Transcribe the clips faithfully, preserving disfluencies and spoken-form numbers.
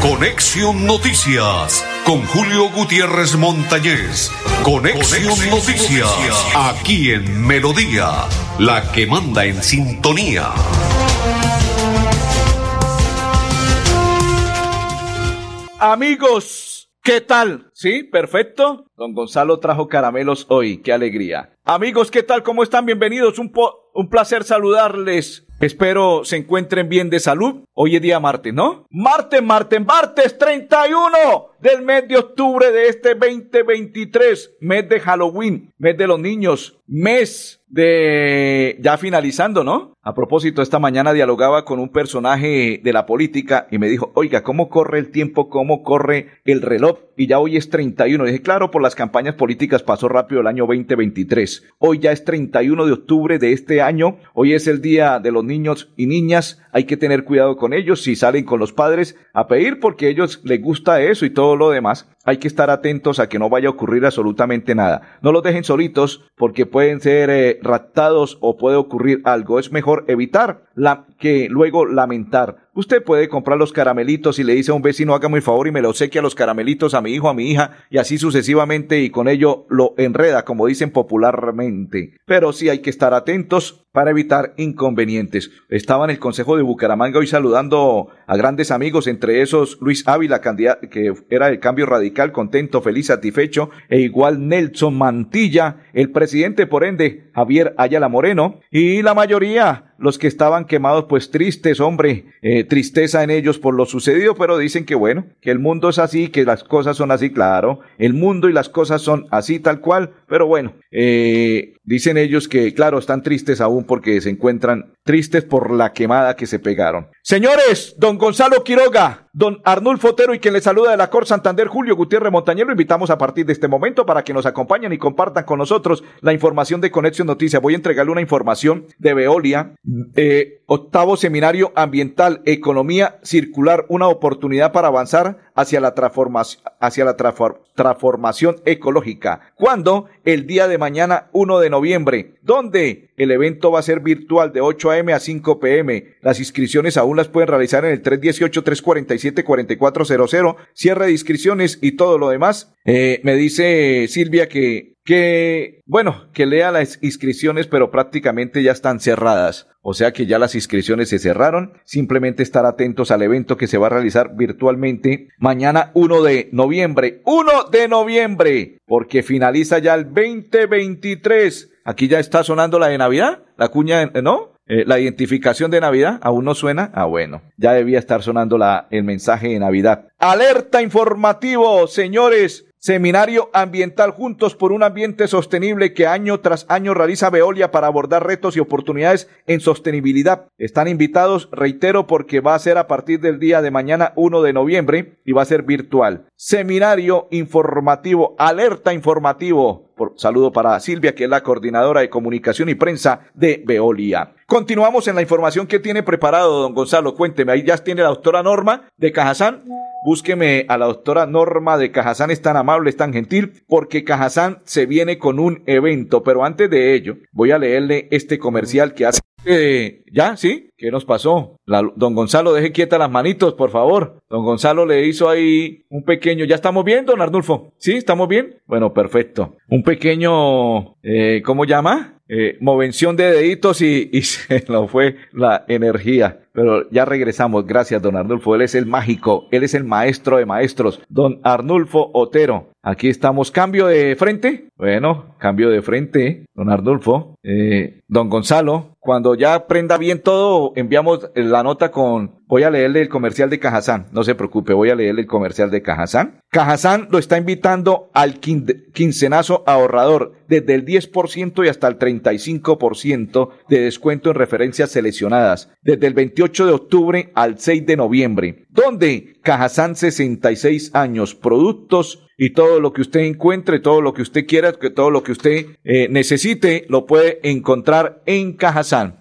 Conexión Noticias con Julio Gutiérrez Montañez. Conexión, Conexión Noticias, Noticias aquí en Melodía, la que manda en sintonía. Amigos, ¿qué tal? ¿Sí? ¿Perfecto? Don Gonzalo trajo caramelos hoy, qué alegría. Amigos, ¿qué tal? ¿Cómo están? Bienvenidos, un, po un placer saludarles. Espero se encuentren bien de salud. Hoy es día martes, ¿no? Martes, martes, martes treinta y uno del mes de octubre de este veinte veintitrés. Mes de Halloween, mes de los niños, mes de... ya finalizando, ¿no? A propósito, esta mañana dialogaba con un personaje de la política y me dijo, oiga, ¿cómo corre el tiempo? ¿Cómo corre el reloj? Y ya hoy es treinta y uno. Y dije, claro, por las campañas políticas pasó rápido el año veinte veintitrés. Hoy ya es treinta y uno de octubre de este año. Hoy es el día de los niños y niñas. Hay que tener cuidado con ellos si salen con los padres a pedir, porque a ellos les gusta eso y todo lo demás. Hay que estar atentos a que no vaya a ocurrir absolutamente nada. No los dejen solitos porque pueden ser eh, raptados o puede ocurrir algo. Es mejor evitar la, que luego lamentar. Usted puede comprar los caramelitos y le dice a un vecino, hágame el favor y me lo obsequia los caramelitos a mi hijo, a mi hija, y así sucesivamente, y con ello lo enreda, como dicen popularmente. Pero sí hay que estar atentos para evitar inconvenientes. Estaba en el Consejo de Bucaramanga hoy saludando a grandes amigos, entre esos Luis Ávila, candidato, que era del Cambio Radical, contento, feliz, satisfecho, e igual Nelson Mantilla, el presidente, por ende, Javier Ayala Moreno, y la mayoría... los que estaban quemados, pues tristes, hombre, eh, tristeza en ellos por lo sucedido, pero dicen que bueno, que el mundo es así, que las cosas son así, claro, el mundo y las cosas son así tal cual, pero bueno, eh, dicen ellos que claro, están tristes aún porque se encuentran tristes por la quemada que se pegaron. Señores, don Gonzalo Quiroga, don Arnulfo Otero y quien les saluda de la C A S Santander, Julio Gutiérrez Montañez, lo invitamos a partir de este momento para que nos acompañen y compartan con nosotros la información de Conexión Noticias. Voy a entregarle una información de Veolia. Eh, octavo Seminario Ambiental, Economía Circular, una oportunidad para avanzar hacia la transformación, hacia la transformación ecológica. ¿Cuándo? El día de mañana, uno de noviembre, donde el evento va a ser virtual de ocho a m a cinco p m Las inscripciones aún las pueden realizar en el tres uno ocho, tres cuatro siete, cuatro cuatro cero cero. Cierre de inscripciones y todo lo demás. Eh, me dice Silvia que, que, bueno, que lea las inscripciones, pero prácticamente ya están cerradas. O sea que ya las inscripciones se cerraron. Simplemente estar atentos al evento que se va a realizar virtualmente mañana uno de noviembre. uno de noviembre, porque finaliza ya el veinte veintitrés. Aquí ya está sonando la de Navidad, la cuña, de, ¿no? Eh, la identificación de Navidad, ¿aún no suena? Ah, bueno, ya debía estar sonando la, el mensaje de Navidad. Alerta informativo, señores. Seminario Ambiental Juntos por un Ambiente Sostenible que año tras año realiza Veolia para abordar retos y oportunidades en sostenibilidad. Están invitados, reitero, porque va a ser a partir del día de mañana uno de noviembre y va a ser virtual. Seminario informativo, alerta informativo. Por, saludo para Silvia, que es la coordinadora de comunicación y prensa de Veolia. Continuamos en la información que tiene preparado don Gonzalo. Cuénteme, ahí ya tiene la doctora Norma de Cajasan. Búsqueme a la doctora Norma de Cajasan, es tan amable, es tan gentil, porque Cajasan se viene con un evento. Pero antes de ello, voy a leerle este comercial que hace... Eh, ¿Ya? ¿Sí? ¿Qué nos pasó? La, don Gonzalo, deje quietas las manitos, por favor. Don Gonzalo le hizo ahí un pequeño... ¿Ya estamos bien, don Arnulfo? ¿Sí? ¿Estamos bien? Bueno, perfecto. Un pequeño... Eh, ¿Cómo llama? Eh, movención de deditos y, y se nos fue la energía. Pero ya regresamos. Gracias, don Arnulfo. Él es el mágico. Él es el maestro de maestros. Don Arnulfo Otero. Aquí estamos. ¿Cambio de frente? Bueno, cambio de frente, ¿eh? Don Arnulfo. Eh, don Gonzalo. Cuando ya aprenda bien todo, enviamos la nota con... Voy a leerle el comercial de Cajasan. No se preocupe, voy a leerle el comercial de Cajasan. Cajasan lo está invitando al quincenazo ahorrador, desde el diez por ciento y hasta el treinta y cinco por ciento de descuento en referencias seleccionadas, desde el veintiocho de octubre al seis de noviembre. Donde Cajasan sesenta y seis años, productos y todo lo que usted encuentre, todo lo que usted quiera, todo lo que usted eh, necesite, lo puede encontrar en Cajasan.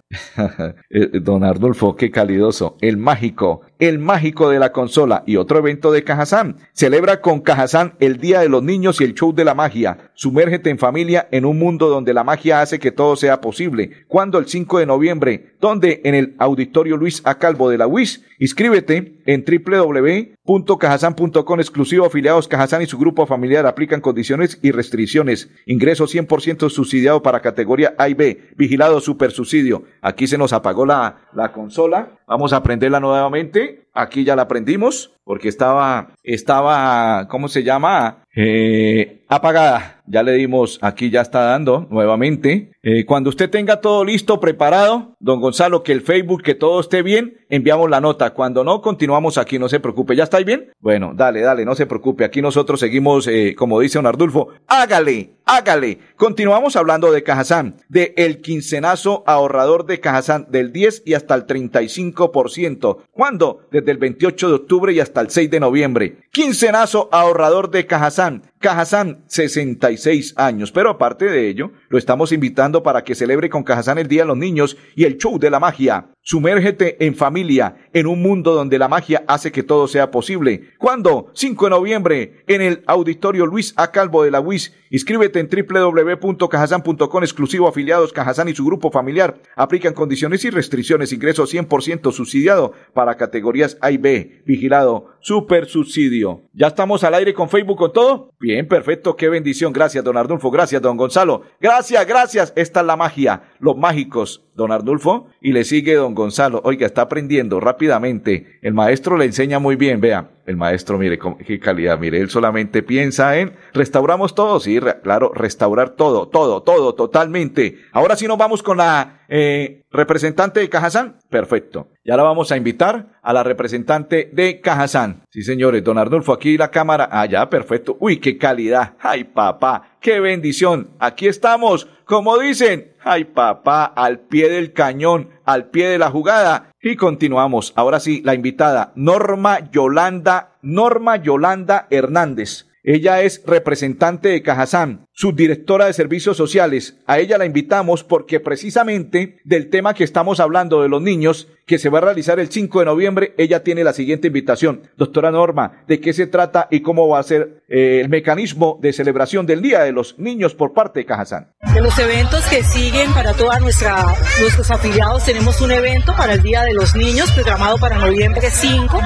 Don Arnulfo, qué calidoso, el mágico, el mágico de la consola. Y otro evento de Cajasan. Celebra con Cajasan el Día de los Niños y el Show de la Magia. Sumérgete en familia en un mundo donde la magia hace que todo sea posible. Cuando el cinco de noviembre, donde en el Auditorio Luis A. Calvo de la U I S. Inscríbete en doble u doble u doble u punto cajasan punto com, exclusivo afiliados Cajasan y su grupo familiar. Aplican condiciones y restricciones. Ingreso cien por ciento subsidiado para categoría A y B. Vigilado supersubsidio. Aquí se nos apagó la, la consola. Vamos a aprenderla nuevamente. Aquí ya la aprendimos porque estaba, estaba, ¿cómo se llama? Eh, apagada. Ya le dimos, aquí ya está dando nuevamente. Eh, cuando usted tenga todo listo, preparado, don Gonzalo, que el Facebook, que todo esté bien, enviamos la nota. Cuando no, continuamos aquí, no se preocupe. ¿Ya estáis bien? Bueno, dale, dale, no se preocupe. Aquí nosotros seguimos, eh, como dice don Arnulfo, hágale, hágale. Continuamos hablando de Cajasan, de el quincenazo ahorrador de Cajasan, del diez y hasta el treinta y cinco por ciento. ¿Cuándo? Desde el veintiocho de octubre y hasta el seis de noviembre. Quincenazo ahorrador de Cajasan. Cajasan, sesenta y seis años. Pero aparte de ello, lo estamos invitando para que celebre con Cajasan el Día de los Niños y el Show de la Magia. Sumérgete en familia, en un mundo donde la magia hace que todo sea posible. ¿Cuándo? cinco de noviembre, en el Auditorio Luis A. Calvo de la U I S. Inscríbete en doble u doble u doble u punto cajasan punto com, exclusivo afiliados Cajasan y su grupo familiar. Aplican condiciones y restricciones. Ingreso cien por ciento subsidiado para categorías A y B. Vigilado supersubsidio. ¿Ya estamos al aire con Facebook, con todo? Bien, perfecto. Qué bendición. Gracias, don Arnulfo. Gracias, don Gonzalo. Gracias, gracias. Esta es la magia. Los mágicos, don Arnulfo. Y le sigue don Gonzalo. Oiga, está aprendiendo rápidamente. El maestro le enseña muy bien. Vea, el maestro, mire, qué calidad. Mire, él solamente piensa en restauramos todo. Sí, re, claro, restaurar todo, todo, todo, totalmente. Ahora sí nos vamos con la eh, representante de Cajasan. Perfecto. Y ahora vamos a invitar a la representante de Cajasan. Sí, señores, don Arnulfo, aquí la cámara. Ah, ya, perfecto. Uy, qué calidad. Ay, papá, qué bendición. Aquí estamos, como dicen. Ay, papá, al pie del cañón, al pie de la jugada. Y continuamos. Ahora sí, la invitada, Norma Yolanda, Norma Yolanda Hernández. Ella es representante de Cajasan, subdirectora de Servicios Sociales. A ella la invitamos porque precisamente del tema que estamos hablando de los niños, que se va a realizar el cinco de noviembre, ella tiene la siguiente invitación. Doctora Norma, ¿de qué se trata y cómo va a ser eh, el mecanismo de celebración del Día de los Niños por parte de Cajasan? De los eventos que siguen para todos nuestros afiliados, tenemos un evento para el Día de los Niños programado para noviembre cinco.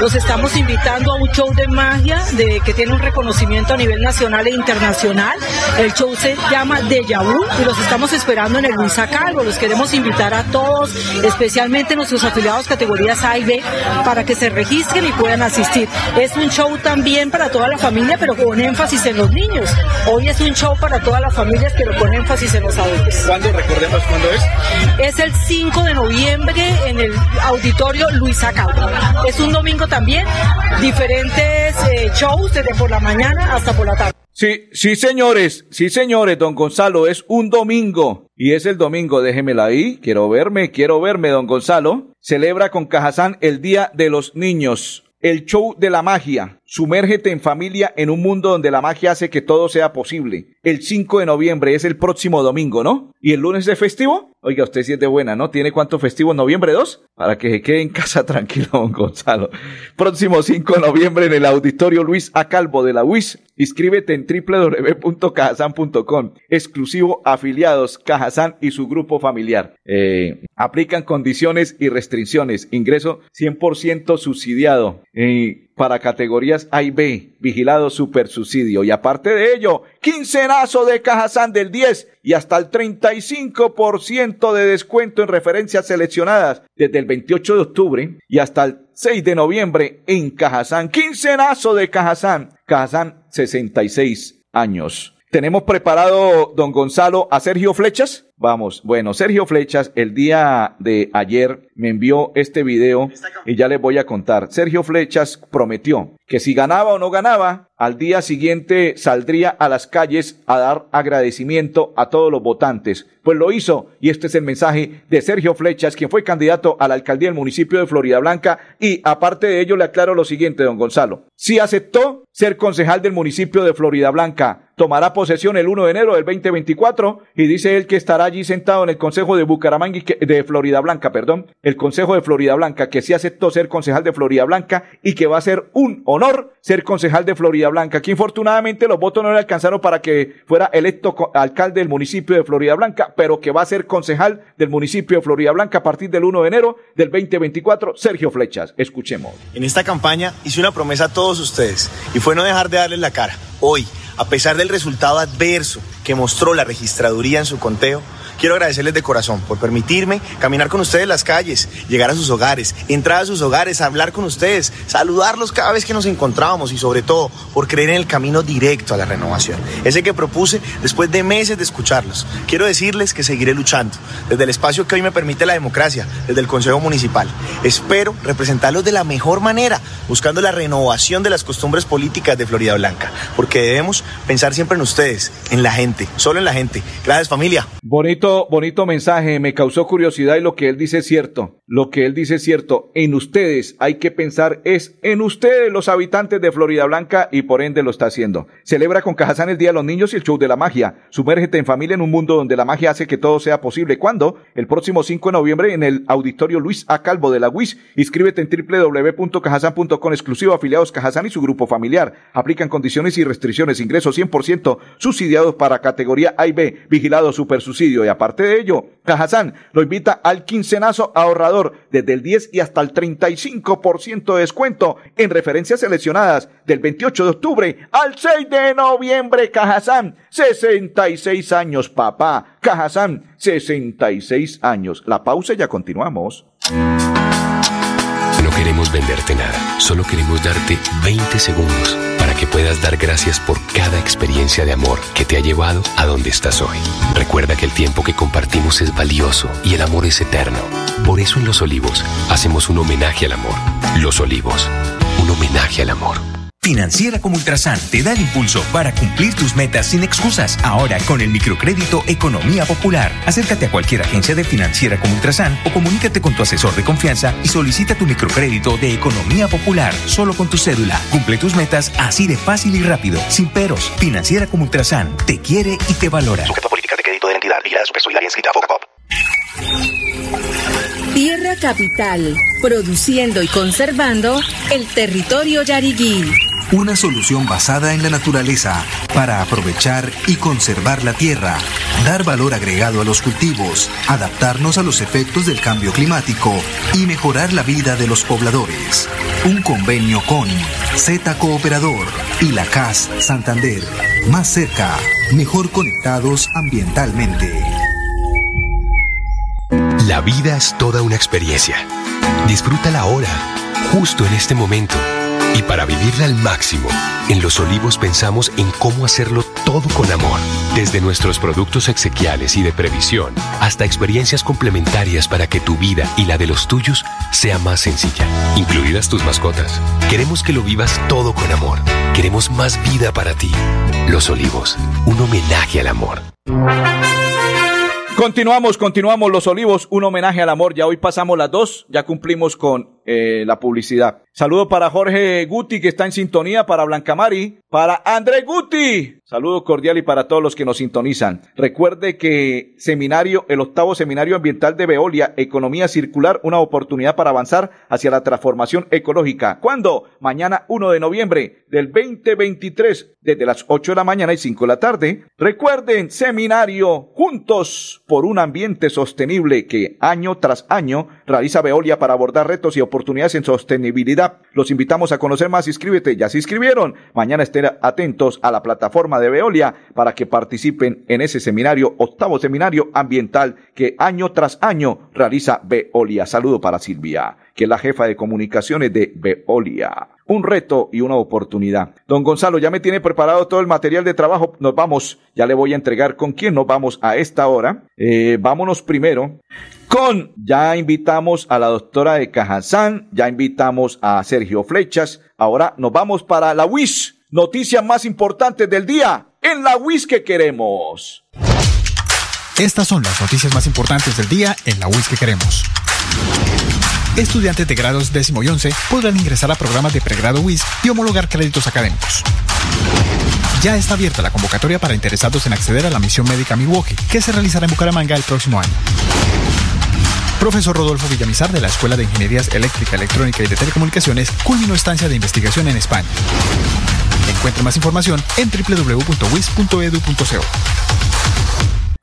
Los estamos invitando a un show de magia de, que tiene un conocimiento a nivel nacional e internacional. El show se llama Déjà Vu y los estamos esperando en el Luis A. Calvo. Los queremos invitar a todos, especialmente nuestros afiliados categorías A y B, para que se registren y puedan asistir. Es un show también para toda la familia, pero con énfasis en los niños. Hoy es un show para todas las familias, pero con énfasis en los adultos. ¿Cuándo? Recordemos cuándo es. Es el cinco de noviembre en el Auditorio Luis A. Calvo. Es un domingo también, diferentes eh, shows desde por la mañana hasta por la tarde. Sí, sí, señores, sí, señores, don Gonzalo, es un domingo, y es el domingo, déjemela ahí, quiero verme, quiero verme, don Gonzalo. Celebra con Cajasan el Día de los Niños, el Show de la Magia. Sumérgete en familia en un mundo donde la magia hace que todo sea posible. El cinco de noviembre es el próximo domingo, ¿no? ¿Y el lunes es festivo? Oiga, usted sí es de buena, ¿no? ¿Tiene cuántos festivos? ¿noviembre dos? Para que se quede en casa tranquilo, don Gonzalo. Próximo cinco de noviembre en el Auditorio Luis A. Calvo de la U I S. Inscríbete en doble u doble u doble u punto cajasan punto com. Exclusivo afiliados Cajasan y su grupo familiar. Eh, aplican condiciones y restricciones. Ingreso cien por ciento subsidiado. Eh, para categorías A y B, vigilado supersubsidio. Y aparte de ello, quincenazo de Cajasan del diez y hasta el treinta y cinco por ciento de descuento en referencias seleccionadas desde el veintiocho de octubre y hasta el seis de noviembre en Cajasan. Quincenazo de Cajasan. Cajasan, sesenta y seis años. ¿Tenemos preparado, don Gonzalo, a Sergio Flechas? Vamos, bueno, Sergio Flechas el día de ayer me envió este video y ya les voy a contar. Sergio Flechas prometió que si ganaba o no ganaba, al día siguiente saldría a las calles a dar agradecimiento a todos los votantes. Pues lo hizo y este es el mensaje de Sergio Flechas, quien fue candidato a la alcaldía del municipio de Florida Blanca, y aparte de ello le aclaro lo siguiente, don Gonzalo. Sí aceptó ser concejal del municipio de Florida Blanca, tomará posesión el uno de enero del dos mil veinticuatro y dice él que estará allí sentado en el Consejo de Bucaramanga, de Florida Blanca, perdón, el Consejo de Florida Blanca, que sí aceptó ser concejal de Florida Blanca y que va a ser un honor ser concejal de Florida Blanca, que infortunadamente los votos no le alcanzaron para que fuera electo alcalde del municipio de Florida Blanca, pero que va a ser concejal del municipio de Florida Blanca a partir del uno de enero del dos mil veinticuatro, Sergio Flechas. Escuchemos. En esta campaña hice una promesa a todos ustedes y fue no dejar de darles la cara. Hoy, a pesar del resultado adverso que mostró la registraduría en su conteo, quiero agradecerles de corazón por permitirme caminar con ustedes las calles, llegar a sus hogares, entrar a sus hogares, hablar con ustedes, saludarlos cada vez que nos encontrábamos y sobre todo por creer en el camino directo a la renovación, ese que propuse después de meses de escucharlos. Quiero decirles que seguiré luchando desde el espacio que hoy me permite la democracia, desde el Consejo Municipal. Espero representarlos de la mejor manera, buscando la renovación de las costumbres políticas de Florida Blanca, porque debemos pensar siempre en ustedes, en la gente, solo en la gente. Gracias, familia. Bonito bonito mensaje, me causó curiosidad y lo que él dice es cierto, lo que él dice es cierto, en ustedes hay que pensar, es en ustedes los habitantes de Florida Blanca y por ende lo está haciendo. Celebra con Cajasan el Día de los Niños y el show de la magia, sumérgete en familia en un mundo donde la magia hace que todo sea posible, cuando el próximo cinco de noviembre en el auditorio Luis A. Calvo de la U I S, inscríbete en doble u doble u doble u punto cajasan punto com, exclusivo afiliados Cajasan y su grupo familiar, aplican condiciones y restricciones, ingresos cien por ciento subsidiados para categoría A y B, vigilado super subsidio. Y aparte de ello, Cajasan lo invita al quincenazo ahorrador desde el diez y hasta el treinta y cinco por ciento de descuento en referencias seleccionadas del veintiocho de octubre al seis de noviembre. Cajasan, sesenta y seis años, papá. Cajasan, sesenta y seis años. La pausa y ya continuamos. No queremos venderte nada, solo queremos darte veinte segundos para que puedas dar gracias por cada experiencia de amor que te ha llevado a donde estás hoy. Recuerda que el tiempo que compartimos es valioso y el amor es eterno. Por eso en Los Olivos hacemos un homenaje al amor. Los Olivos, un homenaje al amor. Financiera como Ultrasan te da el impulso para cumplir tus metas sin excusas. Ahora con el microcrédito Economía Popular. Acércate a cualquier agencia de Financiera como Ultrasan o comunícate con tu asesor de confianza y solicita tu microcrédito de Economía Popular solo con tu cédula. Cumple tus metas así de fácil y rápido, sin peros. Financiera como Ultrasan te quiere y te valora. Sujeta políticas de crédito de la entidad, ligada a Supersolidaria inscrita a Focapop. Tierra Capital, produciendo y conservando el territorio Yariguí. Una solución basada en la naturaleza para aprovechar y conservar la tierra, dar valor agregado a los cultivos, adaptarnos a los efectos del cambio climático y mejorar la vida de los pobladores. Un convenio con Z Cooperador y la C A S Santander. Más cerca, mejor conectados ambientalmente. La vida es toda una experiencia. Disfrútala ahora, justo en este momento. Y para vivirla al máximo, en Los Olivos pensamos en cómo hacerlo todo con amor. Desde nuestros productos exequiales y de previsión, hasta experiencias complementarias para que tu vida y la de los tuyos sea más sencilla, incluidas tus mascotas. Queremos que lo vivas todo con amor. Queremos más vida para ti. Los Olivos, un homenaje al amor. Continuamos, continuamos, Los Olivos, un homenaje al amor. Ya hoy pasamos las dos, ya cumplimos con eh, la publicidad. Saludo para Jorge Guti, que está en sintonía, para Blancamari, para André Guti. Saludo cordial y para todos los que nos sintonizan. Recuerde que seminario, el octavo seminario ambiental de Veolia, Economía Circular, una oportunidad para avanzar hacia la transformación ecológica. ¿Cuándo? Mañana uno de noviembre del dos mil veintitrés, desde las ocho de la mañana y cinco de la tarde. Recuerden, seminario Juntos por un Ambiente Sostenible que año tras año realiza Veolia para abordar retos y oportunidades en sostenibilidad. Los invitamos a conocer más. Inscríbete, ya se inscribieron. Mañana estén atentos a la plataforma de Veolia para que participen en ese seminario, octavo seminario ambiental que año tras año realiza Veolia. Saludo para Silvia, que es la jefa de comunicaciones de Veolia. Un reto y una oportunidad. Don Gonzalo, ya me tiene preparado todo el material de trabajo. Nos vamos. Ya le voy a entregar con quién nos vamos a esta hora. Eh, vámonos primero con... Ya invitamos a la doctora de Cajasan. Ya invitamos a Sergio Flechas. Ahora nos vamos para la U I S. Noticias más importantes del día en la U I S que queremos. Estas son las noticias más importantes del día en la U I S que queremos. Estudiantes de grados décimo y once podrán ingresar a programas de pregrado U I S y homologar créditos académicos. Ya está abierta la convocatoria para interesados en acceder a la misión médica Milwaukee, que se realizará en Bucaramanga el próximo año. Profesor Rodolfo Villamizar, de la Escuela de Ingenierías Eléctrica, Electrónica y de Telecomunicaciones, culminó estancia de investigación en España. Encuentre más información en doble u doble u doble u punto u i s punto e d u punto c o.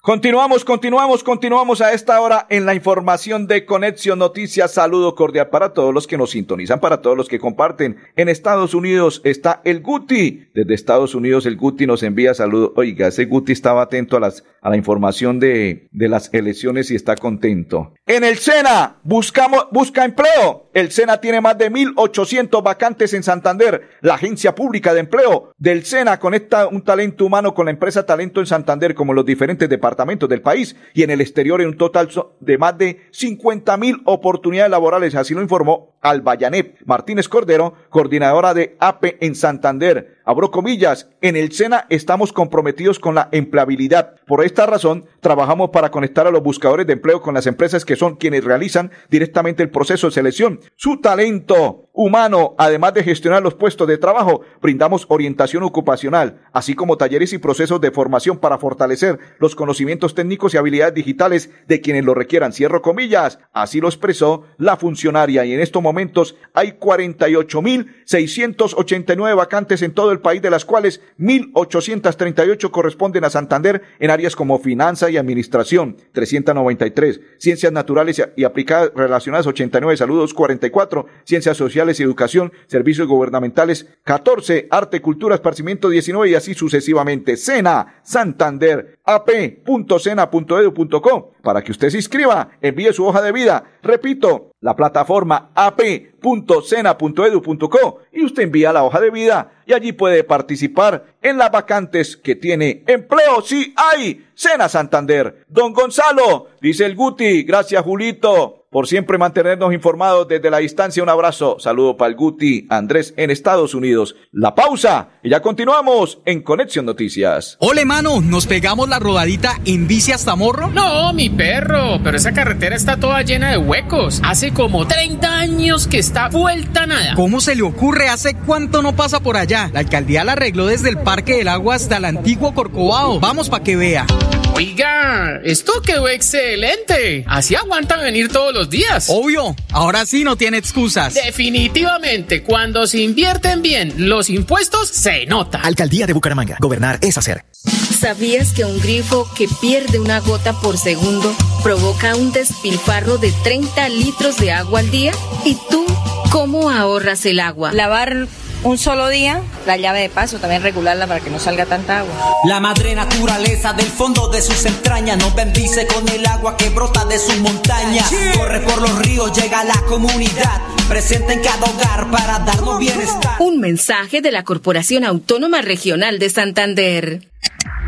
Continuamos, continuamos, continuamos a esta hora en la información de Conexión Noticias. Saludo cordial para todos los que nos sintonizan, para todos los que comparten. En Estados Unidos está el Guti. Desde Estados Unidos el Guti nos envía saludos. Oiga, ese Guti estaba atento a las a la información de, de las elecciones y está contento. En el SENA buscamos, busca empleo. El SENA tiene más de mil ochocientos vacantes en Santander. La agencia pública de empleo del SENA conecta un talento humano con la empresa Talento en Santander, como los diferentes departamentos del país y en el exterior, en un total de más de cincuenta mil oportunidades laborales. Así lo informó Alba Yaneb Martínez Cordero, coordinadora de A P E en Santander. Abro comillas, en el SENA estamos comprometidos con la empleabilidad. Por esta razón, trabajamos para conectar a los buscadores de empleo con las empresas, que son quienes realizan directamente el proceso de selección. Su talento humano, además de gestionar los puestos de trabajo, brindamos orientación ocupacional, así como talleres y procesos de formación para fortalecer los conocimientos técnicos y habilidades digitales de quienes lo requieran. Cierro comillas. Así lo expresó la funcionaria. Y en estos momentos hay cuarenta y ocho mil seiscientos ochenta y nueve vacantes en todo el país, de las cuales mil ochocientos treinta y ocho corresponden a Santander en áreas como finanzas y administración, trescientos noventa y tres, ciencias naturales y aplicadas relacionadas, ochenta y nueve, saludos, cuarenta y cuatro, ciencias sociales y educación, servicios gubernamentales, catorce, arte, cultura, esparcimiento, diecinueve, y así sucesivamente. SENA Santander, a p punto sena punto e d u punto c o, para que usted se inscriba, envíe su hoja de vida, repito, la plataforma a p punto sena punto e d u punto c o, y usted envía la hoja de vida y allí puede participar en las vacantes que tiene. Empleo sí hay, SENA Santander. Don Gonzalo, dice el Guti, gracias Julito por siempre mantenernos informados desde la distancia. Un abrazo, saludo para el Guti Andrés en Estados Unidos. La pausa y ya continuamos en Conexión Noticias. Ole, mano, ¿nos pegamos la rodadita en bici hasta Morro? No, mi perro, pero esa carretera está toda llena de huecos. Hace como treinta años que está vuelta nada. ¿Cómo se le ocurre? ¿Hace cuánto no pasa por allá? La alcaldía la arregló desde el Parque del Agua hasta el antiguo Corcovado. Vamos para que vea. Oiga, esto quedó excelente. Así aguantan venir todos los días. Obvio, ahora sí no tiene excusas. Definitivamente, cuando se invierten bien los impuestos, se nota. Alcaldía de Bucaramanga, gobernar es hacer. ¿Sabías que un grifo que pierde una gota por segundo provoca un despilfarro de treinta litros de agua al día? ¿Y tú cómo ahorras el agua? Lavar un solo día, la llave de paso, también regularla para que no salga tanta agua. La madre naturaleza del fondo de sus entrañas nos bendice con el agua que brota de sus montañas. Corre por los ríos, llega a la comunidad, presente en cada hogar para darnos bienestar. Un mensaje de la Corporación Autónoma Regional de Santander.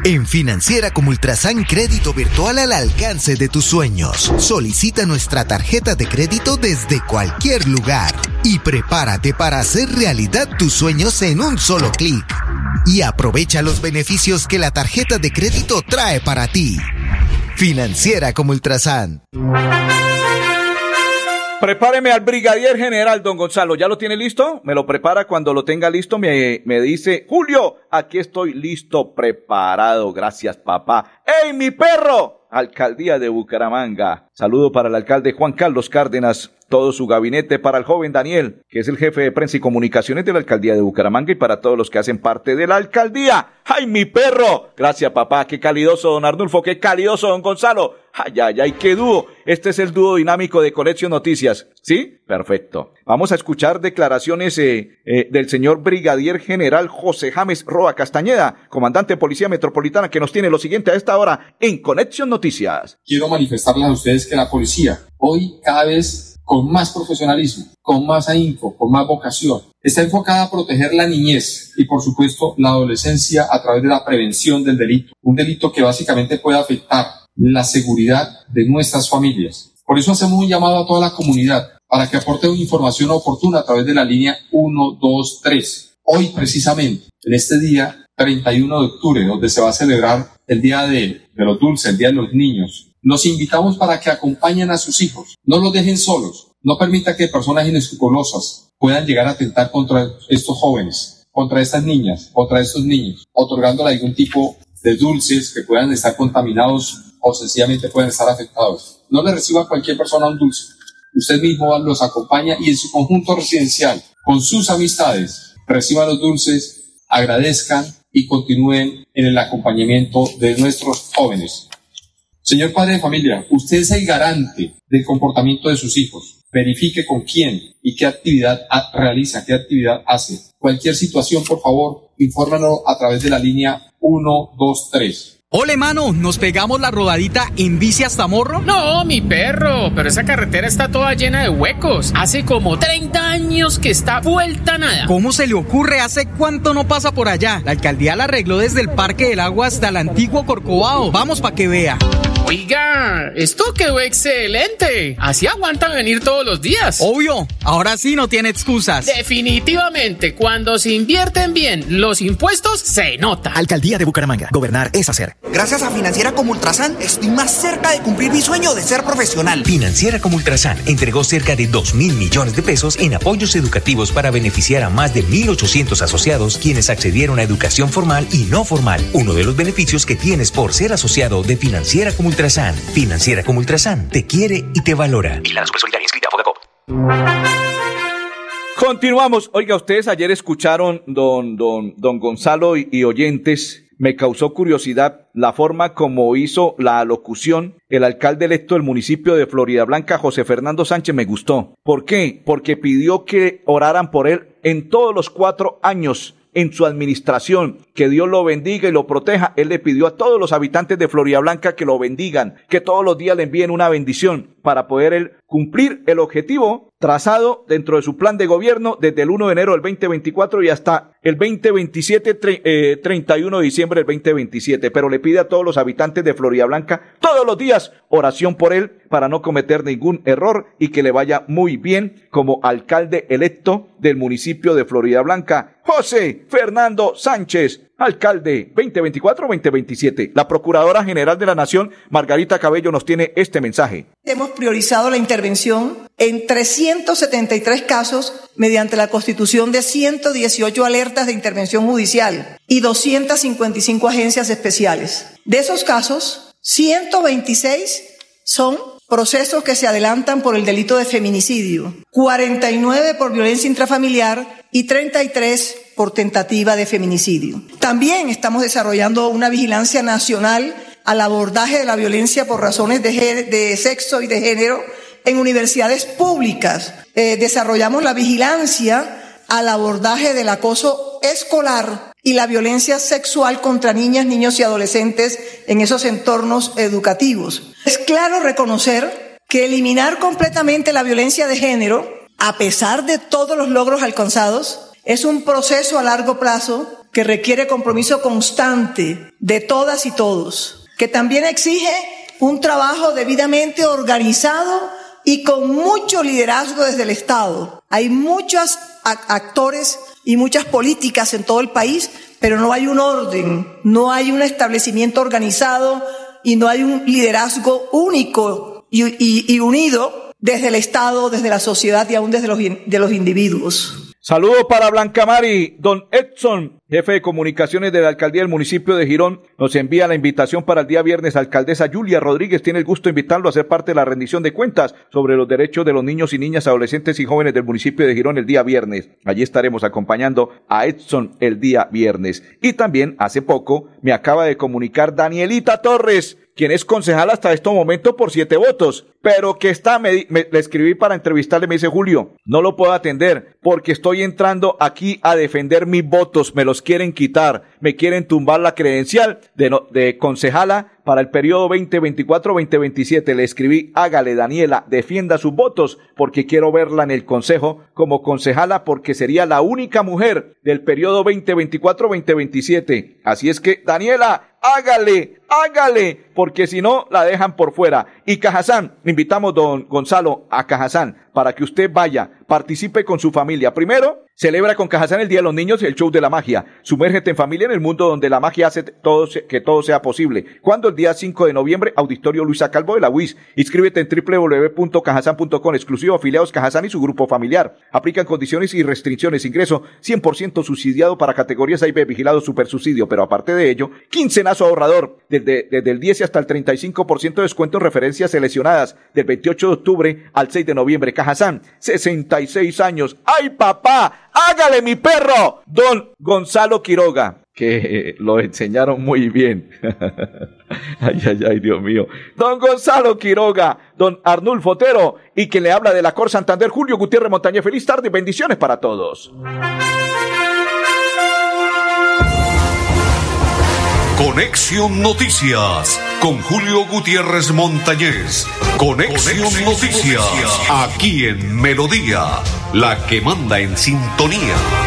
En Financiera como Ultrasan, crédito virtual al alcance de tus sueños. Solicita nuestra tarjeta de crédito desde cualquier lugar y prepárate para hacer realidad tus sueños en un solo clic. Y aprovecha los beneficios que la tarjeta de crédito trae para ti. Financiera como Ultrasan. Prepáreme al brigadier general, don Gonzalo. ¿Ya lo tiene listo? Me lo prepara cuando lo tenga listo. Me, me dice, Julio, aquí estoy listo, preparado. Gracias, papá. ¡Ey, mi perro! Alcaldía de Bucaramanga. Saludo para el alcalde Juan Carlos Cárdenas, todo su gabinete, para el joven Daniel, que es el jefe de prensa y comunicaciones de la alcaldía de Bucaramanga, y para todos los que hacen parte de la alcaldía. ¡Ay, mi perro! Gracias, papá. Qué calidoso, don Arnulfo. Qué calidoso, don Gonzalo. ¡Ay, ay, ay! ¡Qué dúo! Este es el dúo dinámico de Conexión Noticias. ¿Sí? Perfecto. Vamos a escuchar declaraciones eh, eh, del señor brigadier general José James Roa Castañeda, comandante de Policía Metropolitana, que nos tiene lo siguiente a esta hora en Conexión Noticias. Quiero manifestarles a ustedes que la policía hoy cada vez con más profesionalismo, con más ahínco, con más vocación, está enfocada a proteger la niñez y, por supuesto, la adolescencia a través de la prevención del delito. Un delito que básicamente puede afectar la seguridad de nuestras familias. Por eso hacemos un llamado a toda la comunidad para que aporte información oportuna a través de la línea uno dos tres. Hoy, precisamente, en este día treinta y uno de octubre, donde se va a celebrar el Día de, de los Dulces, el Día de los Niños, los invitamos para que acompañen a sus hijos, no los dejen solos, no permita que personas inescrupulosas puedan llegar a atentar contra estos jóvenes. contra estas niñas, contra estos niños, otorgándole algún tipo de dulces que puedan estar contaminados o sencillamente pueden estar afectados. No le reciba a cualquier persona un dulce. Usted mismo los acompaña y en su conjunto residencial, con sus amistades, reciban los dulces, agradezcan y continúen en el acompañamiento de nuestros jóvenes. Señor padre de familia, usted es el garante del comportamiento de sus hijos. Verifique con quién y qué actividad realiza, qué actividad hace. Cualquier situación, por favor, infórmanos a través de la línea uno dos tres. Ole, mano, ¿nos pegamos la rodadita en bici hasta Morro? No, mi perro, pero esa carretera está toda llena de huecos. Hace como treinta años que está vuelta nada. ¿Cómo se le ocurre? ¿Hace cuánto no pasa por allá? La alcaldía la arregló desde el Parque del Agua hasta el antiguo Corcovado. Vamos para que vea. Oiga, esto quedó excelente. Así aguantan venir todos los días. Obvio, ahora sí no tiene excusas. Definitivamente, cuando se invierten bien los impuestos, se nota. Alcaldía de Bucaramanga, gobernar es hacer. Gracias a Financiera como Ultrasan, estoy más cerca de cumplir mi sueño de ser profesional. Financiera como Ultrasan entregó cerca de dos mil millones de pesos en apoyos educativos para beneficiar a más de mil ochocientos asociados, quienes accedieron a educación formal y no formal. Uno de los beneficios que tienes por ser asociado de Financiera como Ultrasan. Ultrasan. Financiera como Ultrasan te quiere y te valora. Y la super solidaria inscrita a Fogacop. Continuamos. Oiga, ustedes ayer escucharon don, don, don Gonzalo y, y oyentes. Me causó curiosidad la forma como hizo la alocución el alcalde electo del municipio de Florida Blanca, José Fernando Sánchez. Me gustó. ¿Por qué? Porque pidió que oraran por él en todos los cuatro años en su administración, que Dios lo bendiga y lo proteja. Él le pidió a todos los habitantes de Florida Blanca que lo bendigan, que todos los días le envíen una bendición para poder él cumplir el objetivo trazado dentro de su plan de gobierno desde el primero de enero del dos mil veinticuatro y hasta el veinte veintisiete, treinta y uno de diciembre del dos mil veintisiete. Pero le pide a todos los habitantes de Florida Blanca todos los días oración por él para no cometer ningún error y que le vaya muy bien como alcalde electo del municipio de Florida Blanca. José Fernando Sánchez, alcalde veinte veinticuatro a veinte veintisiete. La Procuradora General de la Nación, Margarita Cabello, nos tiene este mensaje. Hemos priorizado la intervención en trescientos setenta y tres casos mediante la constitución de ciento dieciocho alertas de intervención judicial y doscientas cincuenta y cinco agencias especiales. De esos casos, ciento veintiséis son procesos que se adelantan por el delito de feminicidio, cuarenta y nueve por violencia intrafamiliar y treinta y tres por tentativa de feminicidio. También estamos desarrollando una vigilancia nacional al abordaje de la violencia por razones de, género, de sexo y de género en universidades públicas. Eh, desarrollamos la vigilancia al abordaje del acoso escolar y la violencia sexual contra niñas, niños y adolescentes en esos entornos educativos. Es claro reconocer que eliminar completamente la violencia de género, a pesar de todos los logros alcanzados, es un proceso a largo plazo que requiere compromiso constante de todas y todos, que también exige un trabajo debidamente organizado y con mucho liderazgo desde el Estado. Hay muchos actores y muchas políticas en todo el país, pero no hay un orden, no hay un establecimiento organizado y no hay un liderazgo único y, y, y unido desde el Estado, desde la sociedad y aún desde los, de los individuos. Saludos para Blancamari. Don Edson, jefe de comunicaciones de la alcaldía del municipio de Girón, nos envía la invitación para el día viernes. Alcaldesa Julia Rodríguez tiene el gusto de invitarlo a ser parte de la rendición de cuentas sobre los derechos de los niños y niñas, adolescentes y jóvenes del municipio de Girón el día viernes. Allí estaremos acompañando a Edson el día viernes. Y también hace poco me acaba de comunicar Danielita Torres, quien es concejal hasta este momento por siete votos, pero que está, me, me, le escribí para entrevistarle, me dice: Julio, no lo puedo atender porque estoy entrando aquí a defender mis votos, me los quieren quitar, me quieren tumbar la credencial de, no, de concejala para el periodo veinte veinticuatro a veinte veintisiete. Le escribí: hágale, Daniela, defienda sus votos porque quiero verla en el consejo como concejala, porque sería la única mujer del periodo veinte veinticuatro a veinte veintisiete. Así es que, Daniela, hágale, hágale, porque si no, la dejan por fuera. Y Cajasan, invitamos, don Gonzalo, a Cajasan para que usted vaya, participe con su familia. Primero, celebra con Cajasan el Día de los Niños y el show de la magia. Sumérgete en familia en el mundo donde la magia hace todo, que todo sea posible. Cuando el día cinco de noviembre, Auditorio Luis A. Calvo de la U I S. Inscríbete en doble u doble u doble u punto cajasan punto com. Exclusivo afiliados Cajasan y su grupo familiar. Aplican condiciones y restricciones. Ingreso cien por ciento subsidiado para categorías A y B, vigilado supersubsidio. Pero aparte de ello, quincenazo ahorrador. Desde, desde el diez hasta el treinta y cinco por ciento de descuento en referencias seleccionadas. Del veintiocho de octubre al seis de noviembre. Cajasan, sesenta y seis años. ¡Ay, papá! ¡Hágale, mi perro! Don Gonzalo Quiroga, que lo enseñaron muy bien. Ay, ay, ay, Dios mío. Don Gonzalo Quiroga, don Arnulfo Otero, y que le habla de la C A S Santander, Julio Gutiérrez Montañez. Feliz tarde y bendiciones para todos. Conexión Noticias con Julio Gutiérrez Montañez. Conexión, Conexión Noticias, Noticias, aquí en Melodía, la que manda en sintonía.